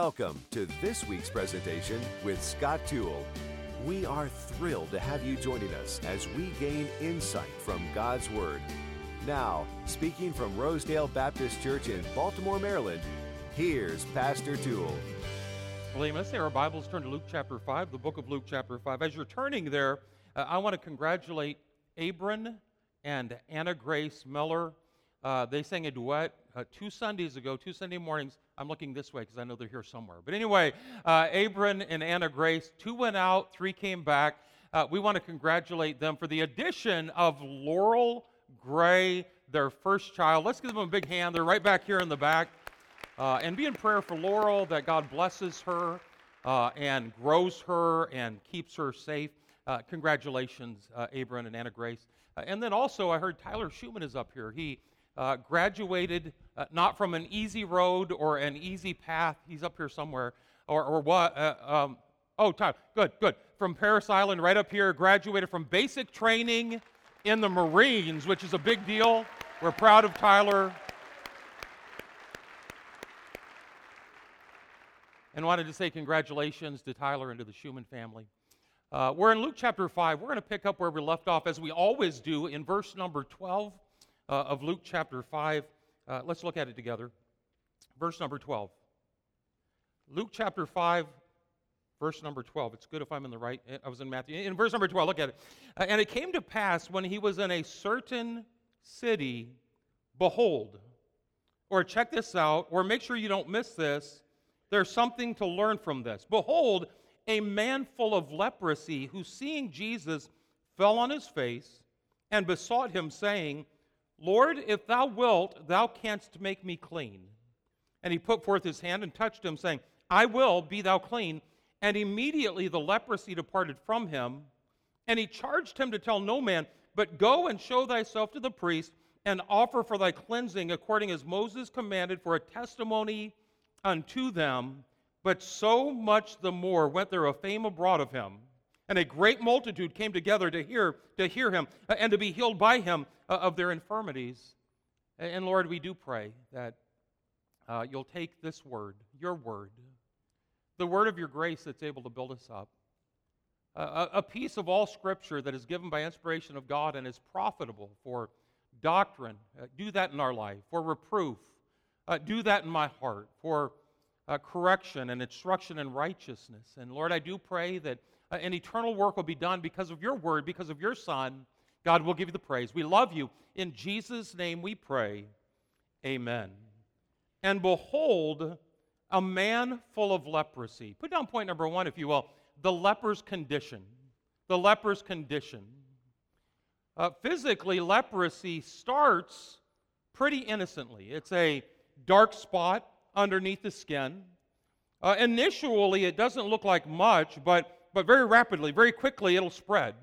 Welcome to this week's presentation with Scott Toole. We are thrilled to have you joining us as we gain insight from God's Word. Now, speaking from Rosedale Baptist Church in Baltimore, Maryland, here's Pastor Toole. Well, amen. Let's say our Bibles turn to Luke chapter 5, the book of Luke chapter 5. As you're turning there, I want to congratulate Abram and Anna Grace Miller. They sang a duet two Sunday mornings. I'm looking this way because I know they're here somewhere. But anyway, Abram and Anna Grace, 2 went out, 3 came back. We want to congratulate them for the addition of Laurel Gray, their first child. Let's give them a big hand. They're right back here in the back. And be in prayer for Laurel that God blesses her and grows her and keeps her safe. Congratulations, Abram and Anna Grace. And then also, I heard Tyler Schumann is up here. He graduated not from an easy road or an easy path. He's up here somewhere. Or what? Tyler. Good. From Parris Island, right up here. Graduated from basic training in the Marines, which is a big deal. We're proud of Tyler. And wanted to say congratulations to Tyler and to the Schumann family. We're in Luke chapter 5. We're going to pick up where we left off, as we always do, in verse number 12. Of Luke chapter 5. Let's look at it together. Verse number 12. Luke chapter 5, verse number 12. It's good if I'm in the right. I was in Matthew. In verse number 12, look at it. And it came to pass when he was in a certain city, behold, or check this out, or make sure you don't miss this. There's something to learn from this. Behold, a man full of leprosy, who seeing Jesus fell on his face and besought him, saying, Lord, if thou wilt, thou canst make me clean. And he put forth his hand and touched him, saying, I will, be thou clean. And immediately the leprosy departed from him. And he charged him to tell no man, but go and show thyself to the priest, and offer for thy cleansing according as Moses commanded, for a testimony unto them. But so much the more went there a fame abroad of him. And a great multitude came together to hear him and to be healed by him of their infirmities. And Lord, we do pray that you'll take this word, your word, the word of your grace that's able to build us up, a piece of all Scripture that is given by inspiration of God and is profitable for doctrine. Do that in our life, for reproof. Do that in my heart, for correction and instruction in righteousness. And Lord, I do pray that an eternal work will be done because of your word, because of your Son. God, will give you the praise. We love you. In Jesus' name we pray. Amen. And behold, a man full of leprosy. Put down point number 1, if you will. The leper's condition. The leper's condition. Physically, leprosy starts pretty innocently. It's a dark spot underneath the skin. Initially, it doesn't look like much, but very rapidly, very quickly, it'll spread.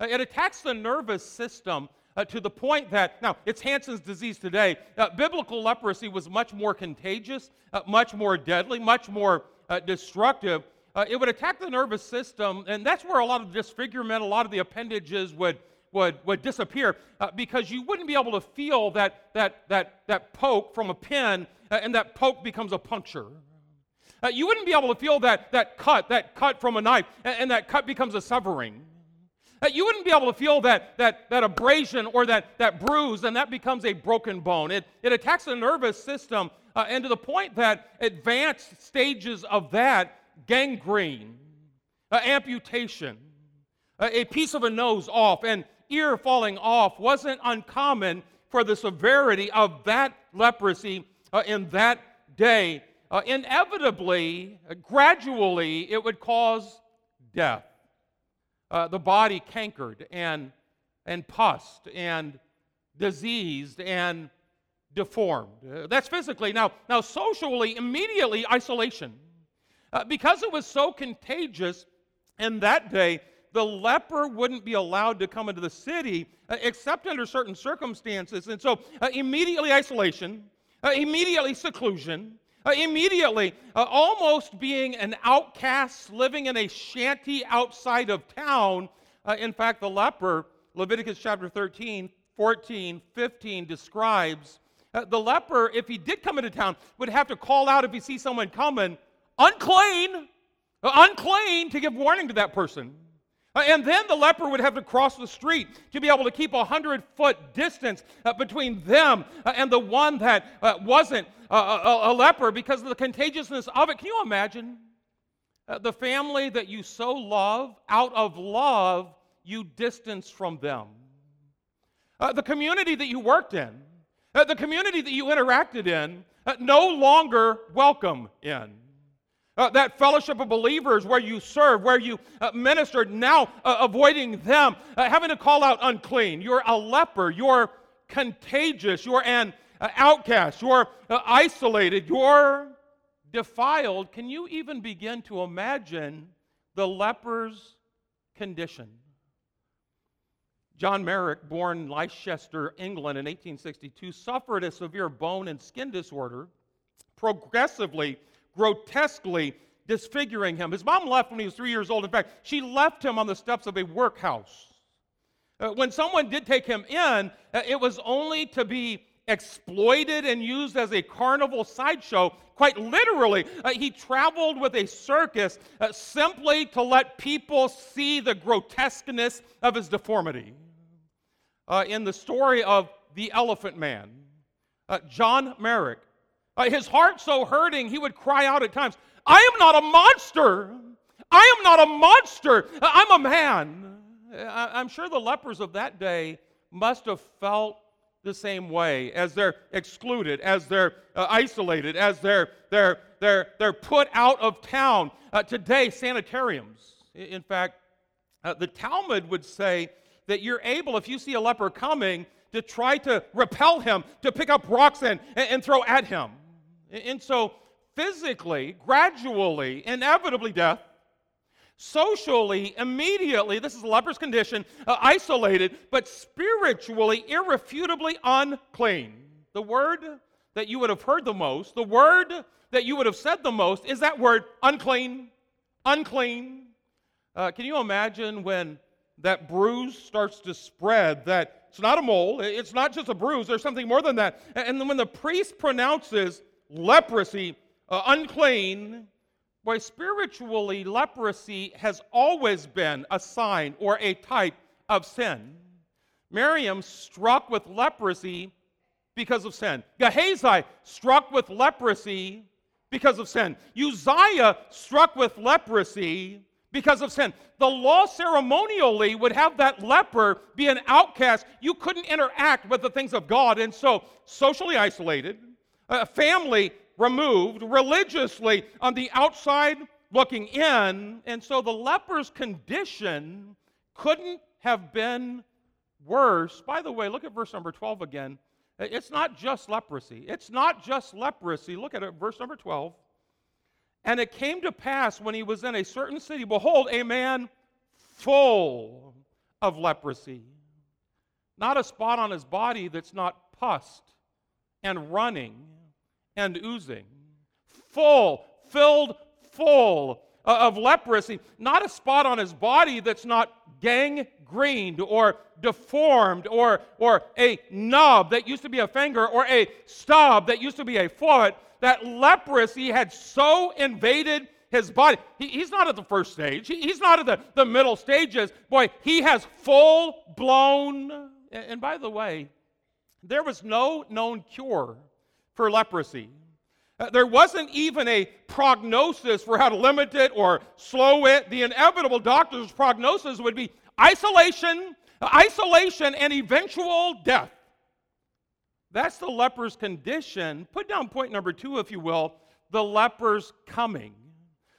It attacks the nervous system to the point that, now, it's Hansen's disease today. Biblical leprosy was much more contagious, much more deadly, much more destructive. It would attack the nervous system, and that's where a lot of the disfigurement, a lot of the appendages would disappear, because you wouldn't be able to feel that poke from a pin, and that poke becomes a puncture. You wouldn't be able to feel that cut from a knife, and that cut becomes a severing. You wouldn't be able to feel that abrasion or that bruise, and that becomes a broken bone. It attacks the nervous system, and to the point that advanced stages of that, gangrene, amputation, a piece of a nose off, an ear falling off, wasn't uncommon for the severity of that leprosy in that day. Inevitably, gradually, it would cause death. The body cankered and pussed and diseased and deformed. That's physically. Now socially, immediately, isolation. Because it was so contagious in that day, the leper wouldn't be allowed to come into the city except under certain circumstances. And so immediately isolation, immediately seclusion, immediately, almost being an outcast, living in a shanty outside of town. In fact, the leper, Leviticus chapter 13, 14, 15, describes the leper, if he did come into town, would have to call out if he sees someone coming, unclean to give warning to that person. And then the leper would have to cross the street to be able to keep 100-foot distance between them and the one that wasn't a leper because of the contagiousness of it. Can you imagine? The family that you so love, out of love, you distance from them. The community that you worked in, the community that you interacted in, no longer welcome in. That fellowship of believers where you served, where you ministered, now avoiding them, having to call out unclean. You're a leper. You're contagious. You're an outcast. You're isolated. You're defiled. Can you even begin to imagine the leper's condition? John Merrick, born in Leicester, England in 1862, suffered a severe bone and skin disorder, progressively grotesquely disfiguring him. His mom left when he was 3 years old. In fact, she left him on the steps of a workhouse. When someone did take him in, it was only to be exploited and used as a carnival sideshow. Quite literally, he traveled with a circus simply to let people see the grotesqueness of his deformity. In the story of the Elephant Man, John Merrick, his heart so hurting, he would cry out at times, "I am not a monster. I am not a monster. I'm a man." I'm sure the lepers of that day must have felt the same way as they're excluded, as they're isolated, as they're put out of town. Today, sanitariums. In fact, the Talmud would say that you're able, if you see a leper coming, to try to repel him, to pick up rocks and throw at him. And so physically, gradually, inevitably death. Socially, immediately, this is a leper's condition, isolated, but spiritually, irrefutably unclean. The word that you would have heard the most, the word that you would have said the most, is that word unclean, unclean. Can you imagine when that bruise starts to spread, that it's not a mole, it's not just a bruise, there's something more than that. And then when the priest pronounces leprosy, unclean, boy, spiritually, leprosy has always been a sign or a type of sin. Miriam struck with leprosy because of sin. Gehazi struck with leprosy because of sin. Uzziah struck with leprosy because of sin. The law ceremonially would have that leper be an outcast. You couldn't interact with the things of God, and so socially isolated, family removed, religiously on the outside looking in, and so the leper's condition couldn't have been worse. By the way, look at verse number 12 again. It's not just leprosy. It's not just leprosy. Look at it, verse number 12. "And it came to pass when he was in a certain city, behold, a man full of leprosy, not a spot on his body that's not pussed and running and oozing." Full of leprosy. Not a spot on his body that's not gangrened or deformed or a nub that used to be a finger or a stub that used to be a foot. That leprosy had so invaded his body. He's not at the first stage. He's not at the middle stages. Boy, he has full-blown. And by the way, there was no known cure for leprosy. There wasn't even a prognosis for how to limit it or slow it. The inevitable doctor's prognosis would be isolation, and eventual death. That's the leper's condition. Put down point number 2, if you will, the leper's coming.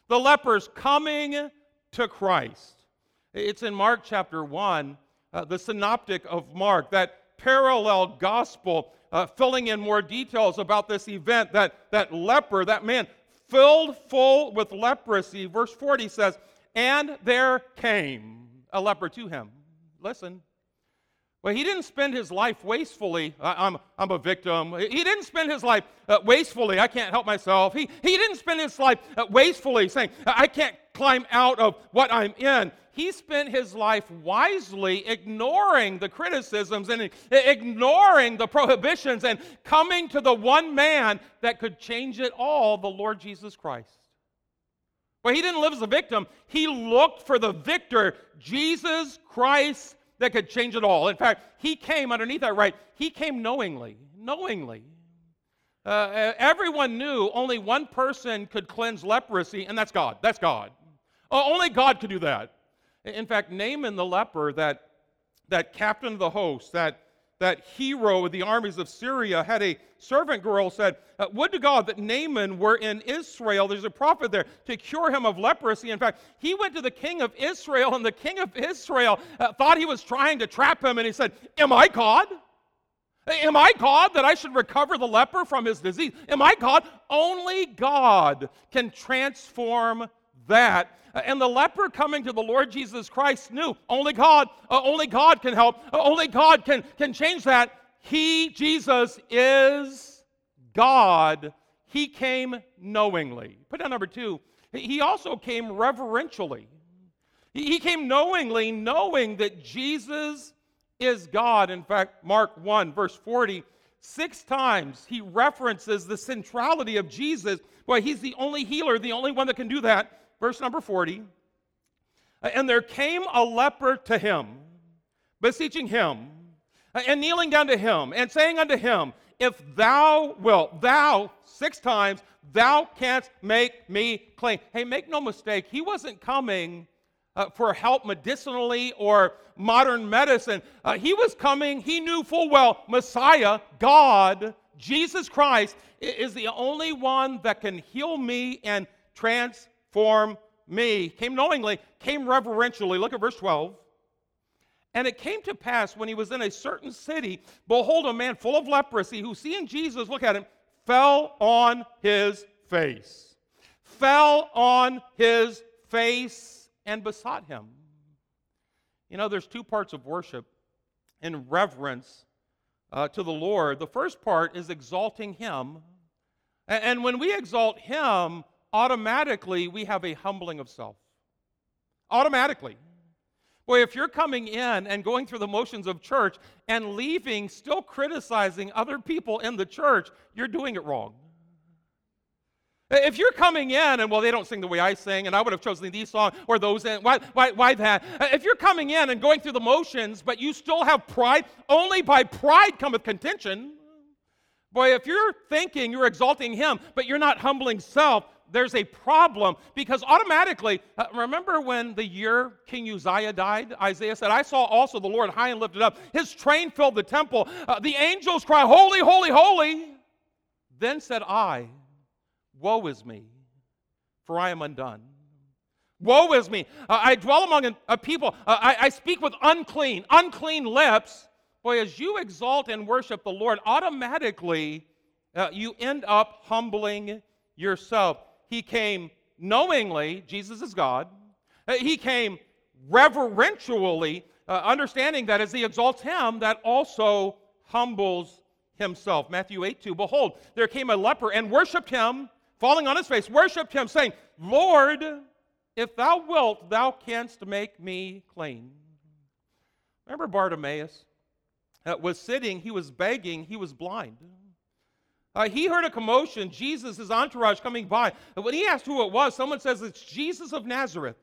The leper's coming to Christ. It's in Mark chapter 1, the synoptic of Mark, that parallel gospel, filling in more details about this event, that leper, that man filled full with leprosy. Verse 40 says, "And there came a leper to him." Listen. Well, he didn't spend his life wastefully. I'm a victim. He didn't spend his life wastefully. I can't help myself. He didn't spend his life wastefully saying, "I can't climb out of what I'm in." He spent his life wisely ignoring the criticisms and ignoring the prohibitions and coming to the one man that could change it all, the Lord Jesus Christ. Well, he didn't live as a victim. He looked for the victor, Jesus Christ, that could change it all. In fact, he came underneath that, right? He came knowingly. Everyone knew only one person could cleanse leprosy, and that's God. That's God. Oh, only God could do that. In fact, Naaman the leper, that captain of the host, that hero of the armies of Syria, had a servant girl said, would to God that Naaman were in Israel. There's a prophet there to cure him of leprosy. In fact, he went to the king of Israel, and the king of Israel thought he was trying to trap him, and he said, am I God? Am I God that I should recover the leper from his disease? Am I God? Only God can transform that. And the leper coming to the Lord Jesus Christ knew only God can help. Only God can change that. He, Jesus, is God. He came knowingly. Put down number two. He also came reverentially. He came knowingly, knowing that Jesus is God. In fact, Mark 1, verse 40, 6 times he references the centrality of Jesus. Boy, he's the only healer, the only one that can do that. Verse number 40, and there came a leper to him, beseeching him, and kneeling down to him, and saying unto him, if thou wilt, thou, 6 times, thou canst make me clean. Hey, make no mistake, he wasn't coming for help medicinally or modern medicine. He was coming, he knew full well, Messiah, God, Jesus Christ, is the only one that can heal me and transform me. Came knowingly, came reverentially. Look at verse 12. And it came to pass when he was in a certain city, behold, a man full of leprosy, who seeing Jesus, look at him, fell on his face. Fell on his face. And besought him. You know, there's two parts of worship in reverence to the Lord. The first part is exalting him. And when we exalt him, automatically we have a humbling of self. Automatically. Boy, if you're coming in and going through the motions of church and leaving still criticizing other people in the church, you're doing it wrong. If you're coming in and, well, they don't sing the way I sing, and I would have chosen these songs or those, and why that? If you're coming in and going through the motions, but you still have pride, only by pride cometh contention. Boy, if you're thinking you're exalting him, but you're not humbling self, there's a problem, because automatically, remember when the year King Uzziah died? Isaiah said, I saw also the Lord high and lifted up. His train filled the temple. The angels cry, holy, holy, holy. Then said I, woe is me, for I am undone. Woe is me. I dwell among a people. I speak with unclean lips. Boy, as you exalt and worship the Lord, automatically you end up humbling yourself. He came knowingly, Jesus is God. He came reverentially, understanding that as he exalts him, that also humbles himself. Matthew 8:2, behold, there came a leper and worshipped him, falling on his face, worshipped him, saying, Lord, if thou wilt, thou canst make me clean. Remember Bartimaeus was sitting, he was begging, he was blind. He heard a commotion, Jesus, his entourage coming by. When he asked who it was, someone says, it's Jesus of Nazareth.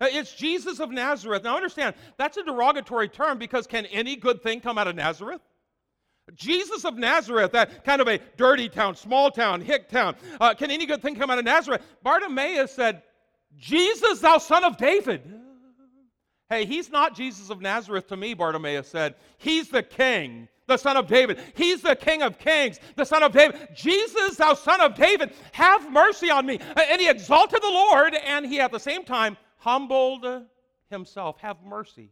It's Jesus of Nazareth. Now understand, that's a derogatory term, because can any good thing come out of Nazareth? Jesus of Nazareth, that kind of a dirty town, small town, hick town. Can any good thing come out of Nazareth? Bartimaeus said, Jesus, thou son of David. Hey, he's not Jesus of Nazareth to me, Bartimaeus said. He's the king, the son of David. He's the king of kings, the son of David. Jesus, thou son of David, have mercy on me. And he exalted the Lord, and he at the same time humbled himself. Have mercy.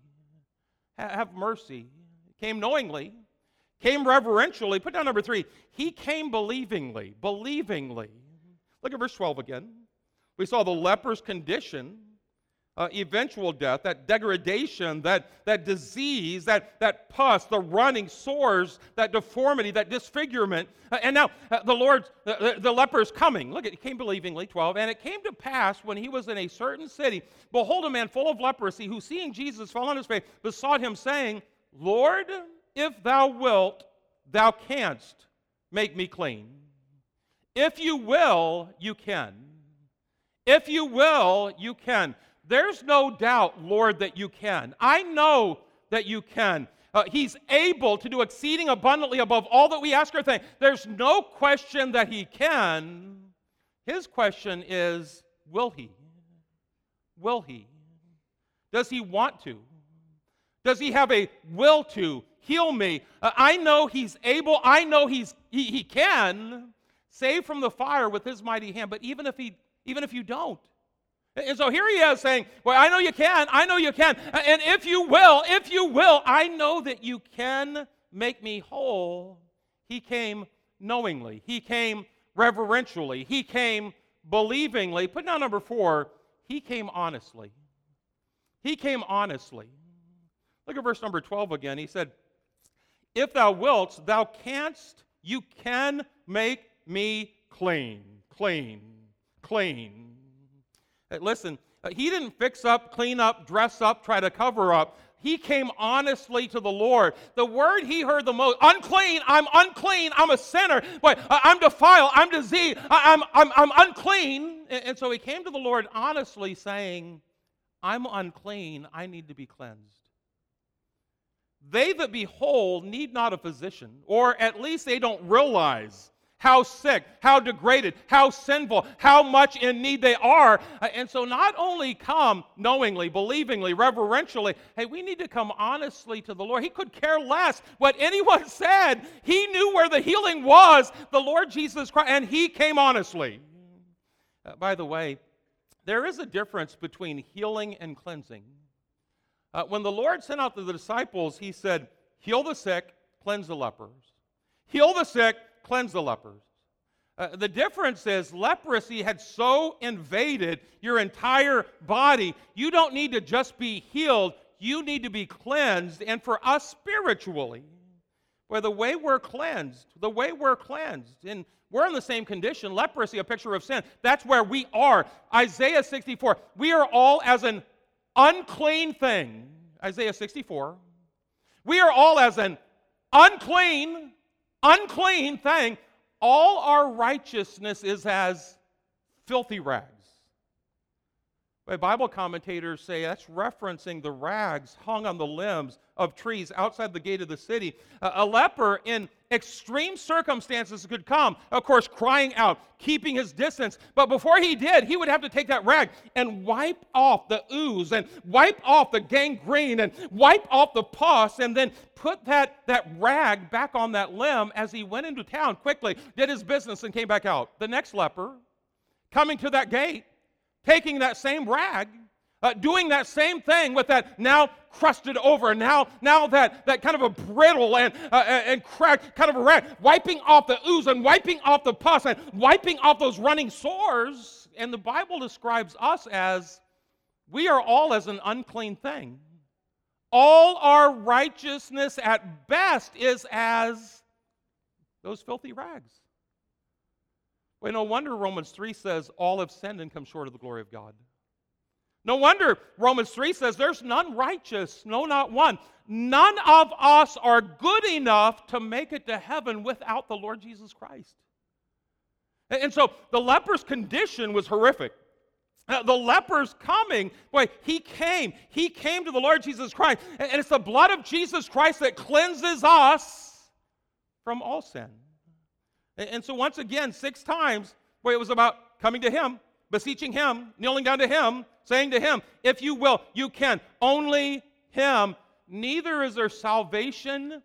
Have mercy. Came knowingly. Came reverentially. Put down number 3. He came believingly. Believingly. Look at verse 12 again. We saw the leper's condition, eventual death, that degradation, that disease, that pus, the running sores, that deformity, that disfigurement. And now the leper's coming. Look, he came believingly, 12. And it came to pass when he was in a certain city, behold, a man full of leprosy, who seeing Jesus fall on his face, besought him, saying, Lord, if thou wilt, thou canst make me clean. If you will, you can. If you will, you can. There's no doubt, Lord, that you can. I know that you can. He's able to do exceeding abundantly above all that we ask or think. There's no question that he can. His question is, will he? Will he? Does he want to? Does he have a will to heal me? I know he's able. I know he can save from the fire with his mighty hand. But even if you don't. And so here he is saying, well, I know you can. I know you can. And if you will, I know that you can make me whole. He came knowingly. He came reverentially. He came believingly. Put down number 4. He came honestly. He came honestly. Look at verse number 12 again. He said, if thou wilt, thou canst, you can make me clean. Clean. Clean. Listen, he didn't fix up, clean up, dress up, try to cover up. He came honestly to the Lord. The word he heard the most, unclean, I'm a sinner. Boy, I'm defiled, I'm diseased, I'm unclean. And so he came to the Lord honestly saying, I'm unclean, I need to be cleansed. They that be whole need not a physician, or at least they don't realize how sick, how degraded, how sinful, how much in need they are. And so not only come knowingly, believingly, reverentially, hey, we need to come honestly to the Lord. He could care less what anyone said. He knew where the healing was, the Lord Jesus Christ, and he came honestly. By the way, there is a difference between healing and cleansing. When the Lord sent out the disciples, he said, heal the sick, cleanse the lepers. Heal the sick, cleanse the lepers. The difference is leprosy had so invaded your entire body, you don't need to just be healed, you need to be cleansed. And for us spiritually, well, the way we're cleansed, and we're in the same condition, leprosy, a picture of sin, that's where we are. Isaiah 64, we are all as an unclean thing. Isaiah 64. We are all as an unclean thing. All our righteousness is as filthy rags. But Bible commentators say that's referencing the rags hung on the limbs of trees outside the gate of the city. A leper in extreme circumstances could come, of course, crying out, keeping his distance. But before he did, he would have to take that rag and wipe off the ooze and wipe off the gangrene and wipe off the pus and then put that rag back on that limb as he went into town quickly, did his business, and came back out. The next leper coming to that gate, taking that same rag, doing that same thing with that now crusted over, now that kind of a brittle and cracked kind of a rag, wiping off the ooze and wiping off the pus and wiping off those running sores. And the Bible describes us as, we are all as an unclean thing. All our righteousness at best is as those filthy rags. Well, no wonder Romans 3 says, all have sinned and come short of the glory of God. No wonder Romans 3 says, there's none righteous, no, not one. None of us are good enough to make it to heaven without the Lord Jesus Christ. And so the leper's condition was horrific. The leper's coming, boy, he came to the Lord Jesus Christ. And it's the blood of Jesus Christ that cleanses us from all sin. And so once again, 6 times, boy, it was about coming to him, beseeching him, kneeling down to him, saying to him, if you will, you can. Only him. Neither is there salvation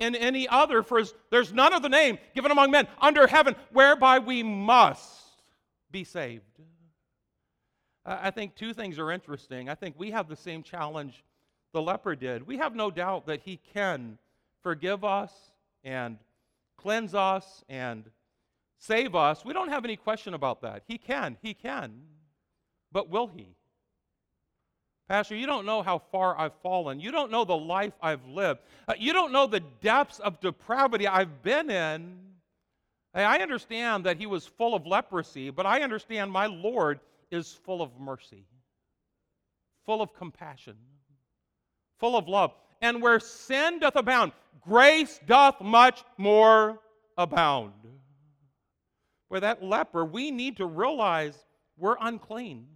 in any other, for there's none of the name given among men under heaven whereby we must be saved. I think 2 things are interesting. I think we have the same challenge the leper did. We have no doubt that he can forgive us and cleanse us and save us. We don't have any question about that. He can. But will he? Pastor, you don't know how far I've fallen. You don't know the life I've lived. You don't know the depths of depravity I've been in. Hey, I understand that he was full of leprosy, but I understand my Lord is full of mercy, full of compassion, full of love. And where sin doth abound, grace doth much more abound. Where that leper, we need to realize we're unclean.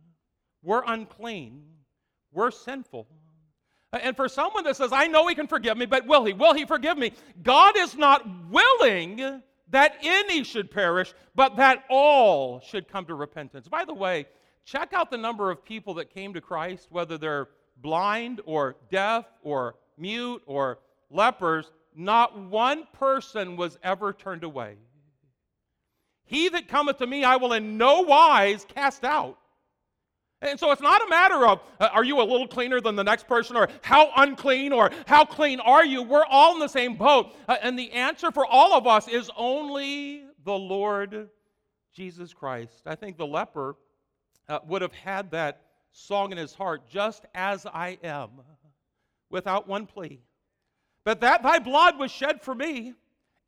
We're unclean. We're sinful. And for someone that says, I know he can forgive me, but will he? Will he forgive me? God is not willing that any should perish, but that all should come to repentance. By the way, check out the number of people that came to Christ, whether they're blind or deaf or mute or lepers. Not one person was ever turned away. He that cometh to me, I will in no wise cast out. And so it's not a matter of, are you a little cleaner than the next person, or how unclean, or how clean are you? We're all in the same boat. And the answer for all of us is only the Lord Jesus Christ. I think the leper would have had that song in his heart, just as I am, without one plea. But that thy blood was shed for me,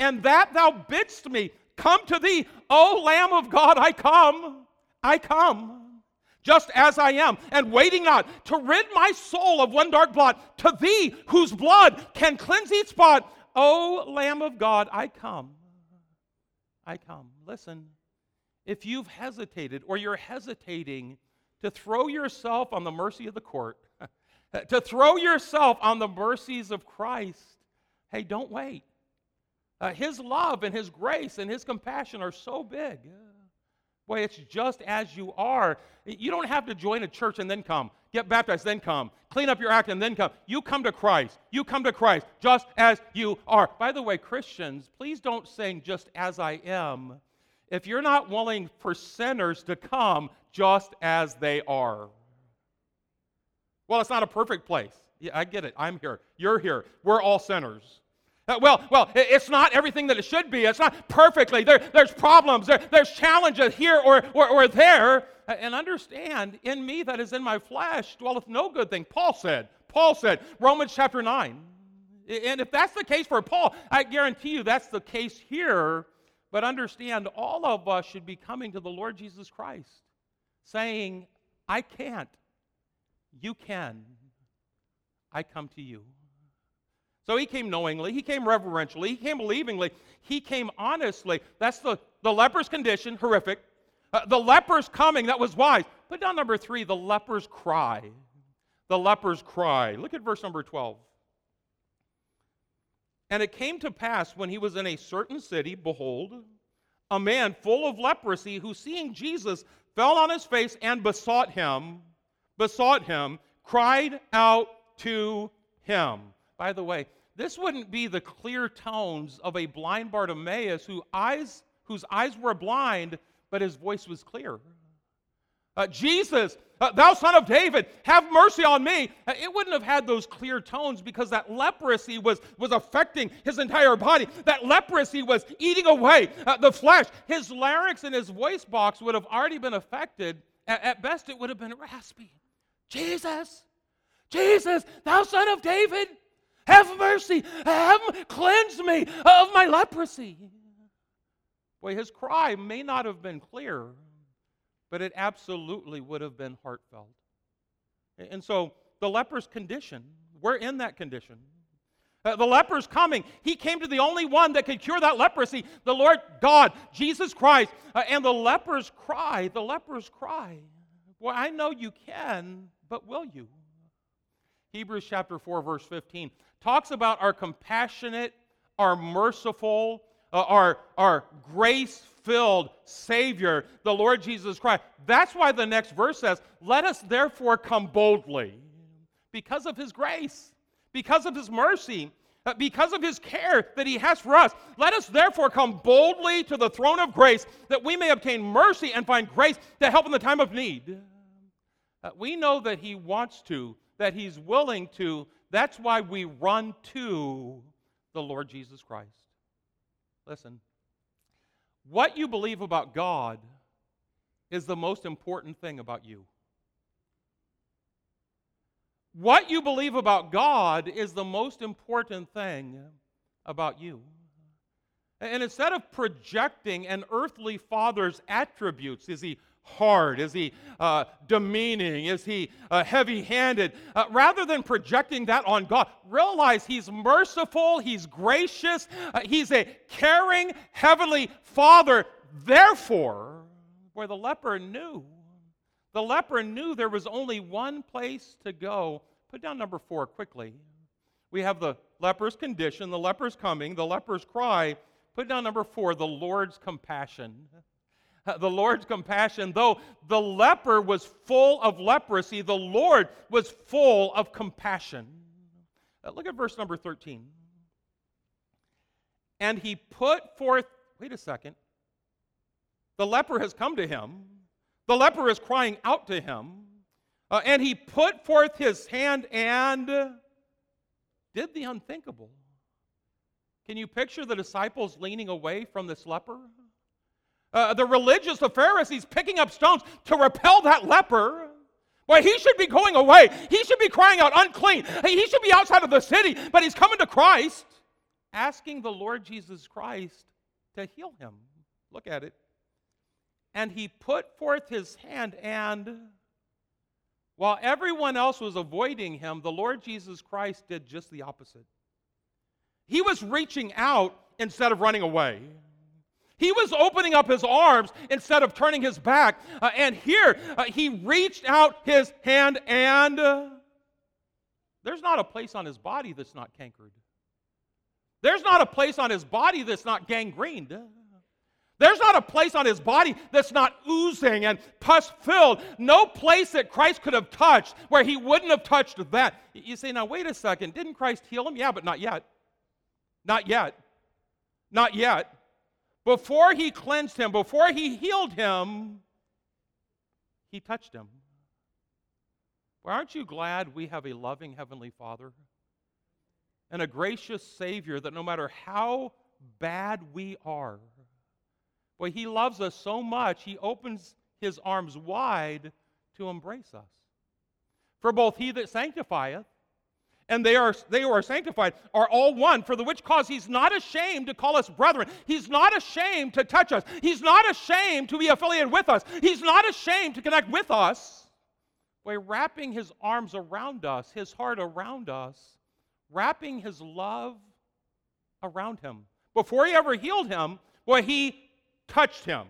and that thou bidst me come to thee, O Lamb of God, I come, I come. Just as I am, and waiting not to rid my soul of one dark blot, to thee whose blood can cleanse each spot, O Lamb of God, I come, I come. Listen, if you've hesitated or you're hesitating to throw yourself on the mercy of the court, to throw yourself on the mercies of Christ, hey, don't wait. His love and his grace and his compassion are so big. Boy, it's just as you are. You don't have to join a church and then come. Get baptized, then come. Clean up your act and then come. You come to Christ. You come to Christ just as you are. By the way, Christians, please don't sing just as I am if you're not willing for sinners to come just as they are. Well, it's not a perfect place. Yeah, I get it. I'm here. You're here. We're all sinners. Well, it's not everything that it should be. It's not perfectly. There's problems. There's challenges here or there. And understand, in me that is in my flesh dwelleth no good thing. Paul said, Romans chapter 9. And if that's the case for Paul, I guarantee you that's the case here. But understand, all of us should be coming to the Lord Jesus Christ, saying, I can't. You can. I come to you. So he came knowingly, he came reverentially, he came believingly, he came honestly. That's the leper's condition, horrific. The leper's coming, that was wise. Put down number 3, the leper's cry. The leper's cry. Look at verse number 12. And it came to pass when he was in a certain city, behold, a man full of leprosy who seeing Jesus fell on his face and besought him, cried out to him. By the way, this wouldn't be the clear tones of a blind Bartimaeus whose eyes were blind, but his voice was clear. Jesus, thou son of David, have mercy on me. It wouldn't have had those clear tones because that leprosy was affecting his entire body. That leprosy was eating away the flesh. His larynx and his voice box would have already been affected. At best, it would have been raspy. Jesus, thou son of David. Have mercy. Cleanse me of my leprosy. Boy, his cry may not have been clear, but it absolutely would have been heartfelt. And so the leper's condition, we're in that condition. The leper's coming. He came to the only one that could cure that leprosy, the Lord God, Jesus Christ. And the leper's cry. Well, I know you can, but will you? Hebrews chapter 4, verse 15, talks about our compassionate, our merciful, our grace-filled Savior, the Lord Jesus Christ. That's why the next verse says, let us therefore come boldly, because of his grace, because of his mercy, because of his care that he has for us. Let us therefore come boldly to the throne of grace, that we may obtain mercy and find grace to help in the time of need. We know that he wants to, that he's willing to. That's why we run to the Lord Jesus Christ. Listen, what you believe about God is the most important thing about you. What you believe about God is the most important thing about you. And instead of projecting an earthly father's attributes, is he hard? Is he demeaning? Is he heavy-handed? Rather than projecting that on God, realize he's merciful, he's gracious, he's a caring heavenly Father. Therefore, where the leper knew The leper knew there was only one place to go. Put down number 4 quickly. We have the leper's condition, the leper's coming, the leper's cry. Put down number 4, the Lord's compassion. The Lord's compassion. Though the leper was full of leprosy, the Lord was full of compassion. Look at verse number 13. And he put forth, wait a second. The leper has come to him. The leper is crying out to him. And he put forth his hand and did the unthinkable. Can you picture the disciples leaning away from this leper? The Pharisees picking up stones to repel that leper. Boy, he should be going away. He should be crying out, unclean. He should be outside of the city, but he's coming to Christ, asking the Lord Jesus Christ to heal him. Look at it. And he put forth his hand, and while everyone else was avoiding him, the Lord Jesus Christ did just the opposite. He was reaching out instead of running away. He was opening up his arms instead of turning his back. And here, he reached out his hand, and there's not a place on his body that's not cankered. There's not a place on his body that's not gangrened. There's not a place on his body that's not oozing and pus-filled. No place that Christ could have touched where he wouldn't have touched that. You say, now wait a second, didn't Christ heal him? Yeah, but not yet. Not yet. Not yet. Before he cleansed him, before he healed him, he touched him. Well, aren't you glad we have a loving Heavenly Father and a gracious Savior that no matter how bad we are, well, he loves us so much, he opens his arms wide to embrace us. For both he that sanctifieth and they who are sanctified are all one, for the which cause he's not ashamed to call us brethren. He's not ashamed to touch us. He's not ashamed to be affiliated with us. He's not ashamed to connect with us. By wrapping his arms around us, his heart around us, wrapping his love around him. Before he ever healed him, well, he touched him.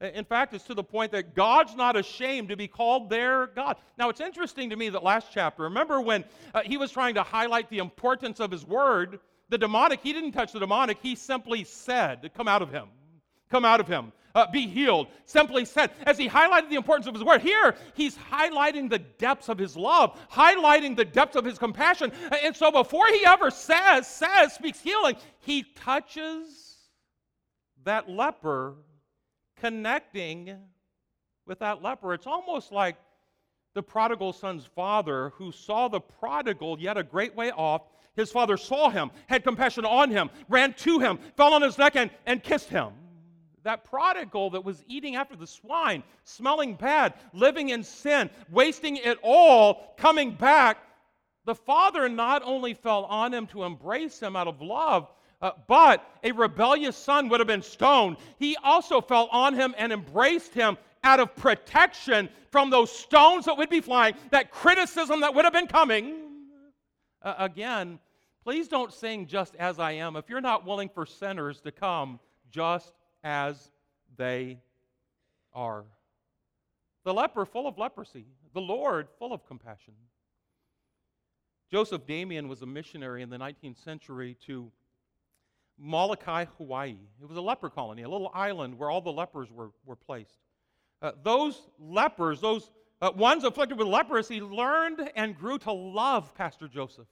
In fact, it's to the point that God's not ashamed to be called their God. Now, it's interesting to me that last chapter, remember when he was trying to highlight the importance of his word, the demonic, he didn't touch the demonic, he simply said, come out of him, come out of him, be healed, simply said. As he highlighted the importance of his word, here he's highlighting the depths of his love, highlighting the depths of his compassion. And so before he ever speaks healing, he touches that leper, connecting with that leper. It's almost like the prodigal son's father who saw the prodigal yet a great way off. His father saw him, had compassion on him, ran to him, fell on his neck and kissed him. That prodigal that was eating after the swine, smelling bad, living in sin, wasting it all, coming back. The father not only fell on him to embrace him out of love, but a rebellious son would have been stoned. He also fell on him and embraced him out of protection from those stones that would be flying, that criticism that would have been coming. Again, please don't sing Just As I Am if you're not willing for sinners to come just as they are. The leper full of leprosy, the Lord full of compassion. Joseph Damien was a missionary in the 19th century to Molokai, Hawaii. It was a leper colony, a little island where all the lepers were placed. Those lepers, those ones afflicted with leprosy, learned and grew to love Pastor Joseph.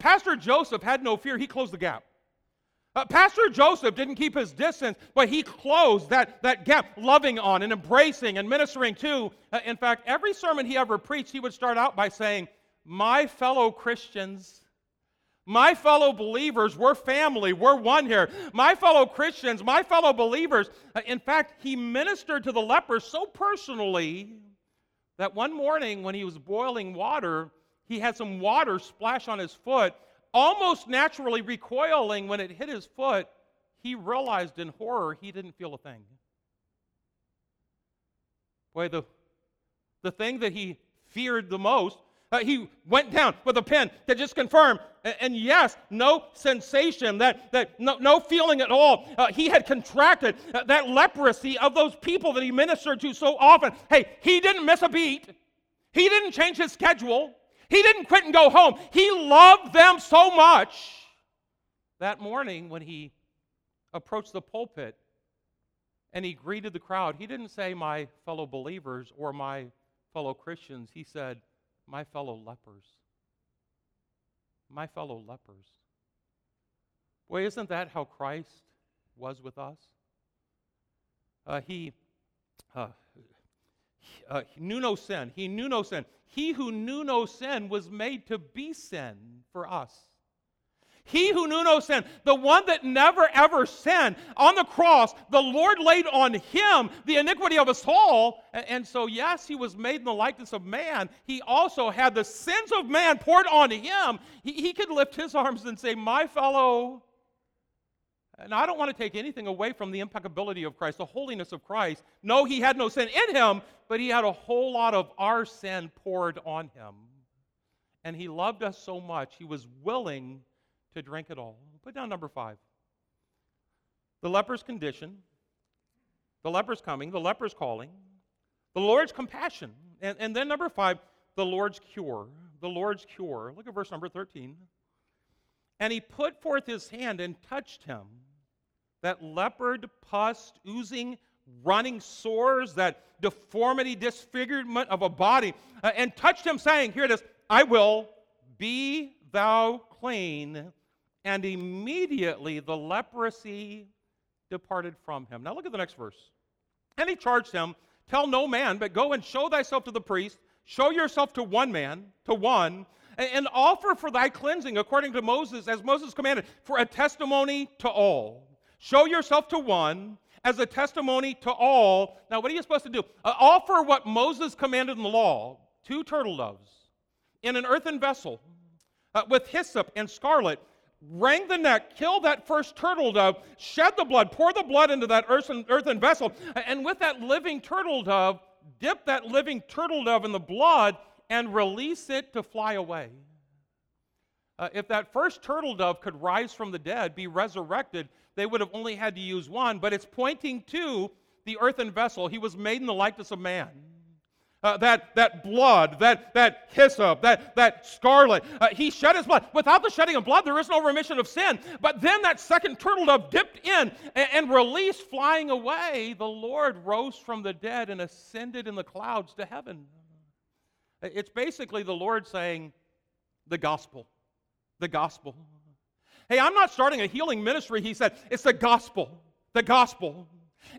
Pastor Joseph had no fear. He closed the gap. Pastor Joseph didn't keep his distance, but he closed that gap, loving on and embracing and ministering to. In fact, every sermon he ever preached, he would start out by saying, "My fellow Christians, my fellow believers, we're family, we're one here. My fellow Christians, my fellow believers." In fact, he ministered to the lepers so personally that one morning when he was boiling water, he had some water splash on his foot. Almost naturally recoiling when it hit his foot, he realized in horror he didn't feel a thing. Boy, the thing that he feared the most He went down with a pen to just confirm. And yes, no sensation, no feeling at all. He had contracted that leprosy of those people that he ministered to so often. Hey, he didn't miss a beat. He didn't change his schedule. He didn't quit and go home. He loved them so much. That morning when he approached the pulpit and he greeted the crowd, he didn't say, "My fellow believers" or "my fellow Christians." He said, "My fellow lepers." My fellow lepers. Boy, isn't that how Christ was with us? He knew no sin. He knew no sin. He who knew no sin was made to be sin for us. He who knew no sin, the one that never ever sinned, on the cross, the Lord laid on him the iniquity of us all. And so, yes, he was made in the likeness of man. He also had the sins of man poured onto him. He could lift his arms and say, "My fellow." And I don't want to take anything away from the impeccability of Christ, the holiness of Christ. No, he had no sin in him, but he had a whole lot of our sin poured on him. And he loved us so much, he was willing to drink it all. Put down number 5. The leper's condition, the leper's coming, the leper's calling, the Lord's compassion, and then number 5, the Lord's cure. The Lord's cure. Look at verse number 13. And he put forth his hand and touched him. That leopard pus, oozing, running sores, that deformity, disfigurement of a body, and touched him, saying, here it is, "I will, be thou clean." And immediately the leprosy departed from him. Now look at the next verse. And he charged him, "Tell no man, but go and show thyself to the priest, show yourself to one man, to one, and offer for thy cleansing according to Moses, as Moses commanded, for a testimony to all. Show yourself to one as a testimony to all." Now what are you supposed to do? Offer what Moses commanded in the law, 2 turtle doves in an earthen vessel, with hyssop and scarlet, wring the neck, kill that first turtle dove, shed the blood, pour the blood into that earthen vessel, and with that living turtle dove, dip that living turtle dove in the blood and release it to fly away. If that first turtle dove could rise from the dead, be resurrected, they would have only had to use one, but it's pointing to the earthen vessel. He was made in the likeness of man. That blood, that hyssop, that scarlet, he shed his blood. Without the shedding of blood, there is no remission of sin. But then that second turtle dove dipped in and released, flying away. The Lord rose from the dead and ascended in the clouds to heaven. It's basically the Lord saying, the gospel, the gospel. Hey, I'm not starting a healing ministry, he said. It's the gospel, the gospel.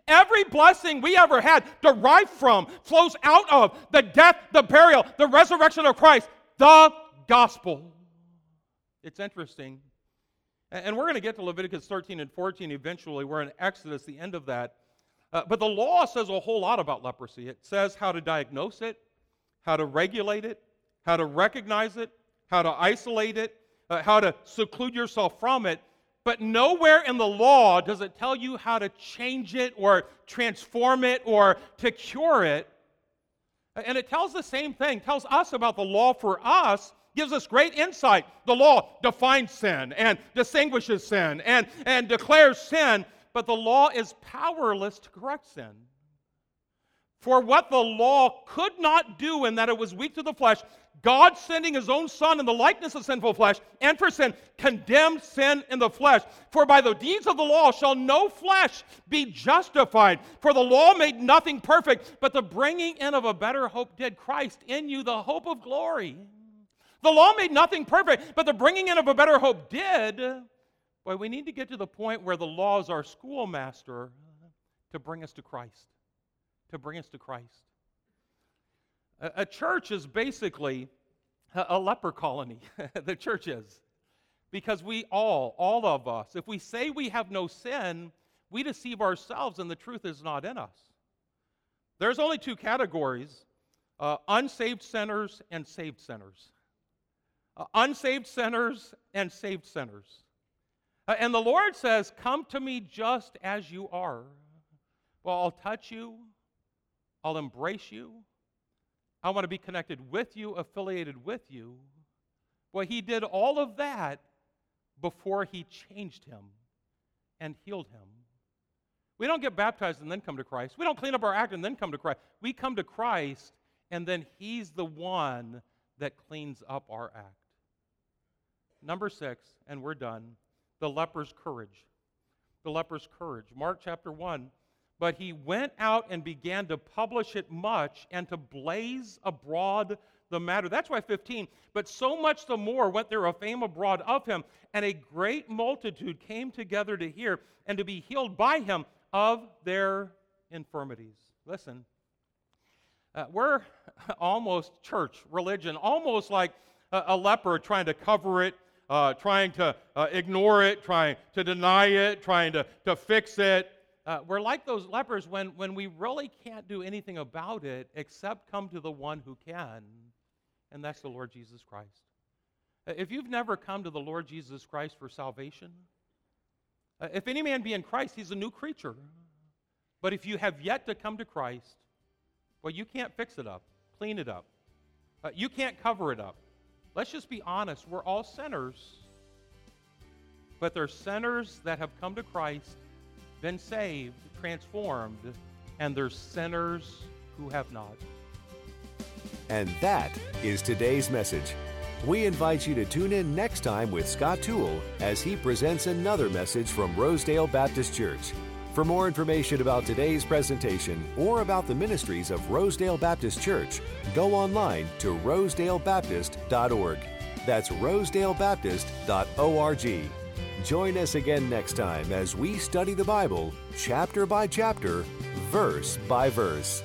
Every blessing we ever had, derived from, flows out of the death, the burial, the resurrection of Christ, the gospel. It's interesting. And we're going to get to Leviticus 13 and 14 eventually. We're in Exodus, the end of that. But the law says a whole lot about leprosy. It says how to diagnose it, how to regulate it, how to recognize it, how to isolate it, how to seclude yourself from it. But nowhere in the law does it tell you how to change it or transform it or to cure it. And it tells the same thing, tells us about the law for us, gives us great insight. The law defines sin and distinguishes sin and declares sin, but the law is powerless to correct sin. For what the law could not do in that it was weak to the flesh, God sending his own Son in the likeness of sinful flesh, and for sin, condemned sin in the flesh. For by the deeds of the law shall no flesh be justified. For the law made nothing perfect, but the bringing in of a better hope did. Christ in you, the hope of glory. The law made nothing perfect, but the bringing in of a better hope did. Boy, we need to get to the point where the law is our schoolmaster to bring us to Christ. To bring us to Christ. A church is basically a leper colony, the church is, because we all of us, if we say we have no sin, we deceive ourselves and the truth is not in us. There's only 2 categories, unsaved sinners and saved sinners. Unsaved sinners and saved sinners. And the Lord says, "Come to me just as you are." Well, I'll touch you, I'll embrace you, I want to be connected with you, affiliated with you. Well, he did all of that before he changed him and healed him. We don't get baptized and then come to Christ. We don't clean up our act and then come to Christ. We come to Christ, and then he's the one that cleans up our act. Number 6, and we're done, the leper's courage. The leper's courage. Mark chapter 1. But he went out and began to publish it much and to blaze abroad the matter. That's why 15. But so much the more went there a fame abroad of him, and a great multitude came together to hear and to be healed by him of their infirmities. Listen, we're almost church religion, almost like a leper trying to cover it, trying to ignore it, trying to deny it, trying to fix it. We're like those lepers when we really can't do anything about it except come to the one who can, and that's the Lord Jesus Christ. If you've never come to the Lord Jesus Christ for salvation, if any man be in Christ, he's a new creature. But if you have yet to come to Christ, well, you can't fix it up, clean it up. You can't cover it up. Let's just be honest. We're all sinners. But they're sinners that have come to Christ, been saved, transformed, and there's sinners who have not. And that is today's message. We invite you to tune in next time with Scott Toole as he presents another message from Rosedale Baptist Church. For more information about today's presentation or about the ministries of Rosedale Baptist Church, go online to rosedalebaptist.org. That's rosedalebaptist.org. Join us again next time as we study the Bible, chapter by chapter, verse by verse.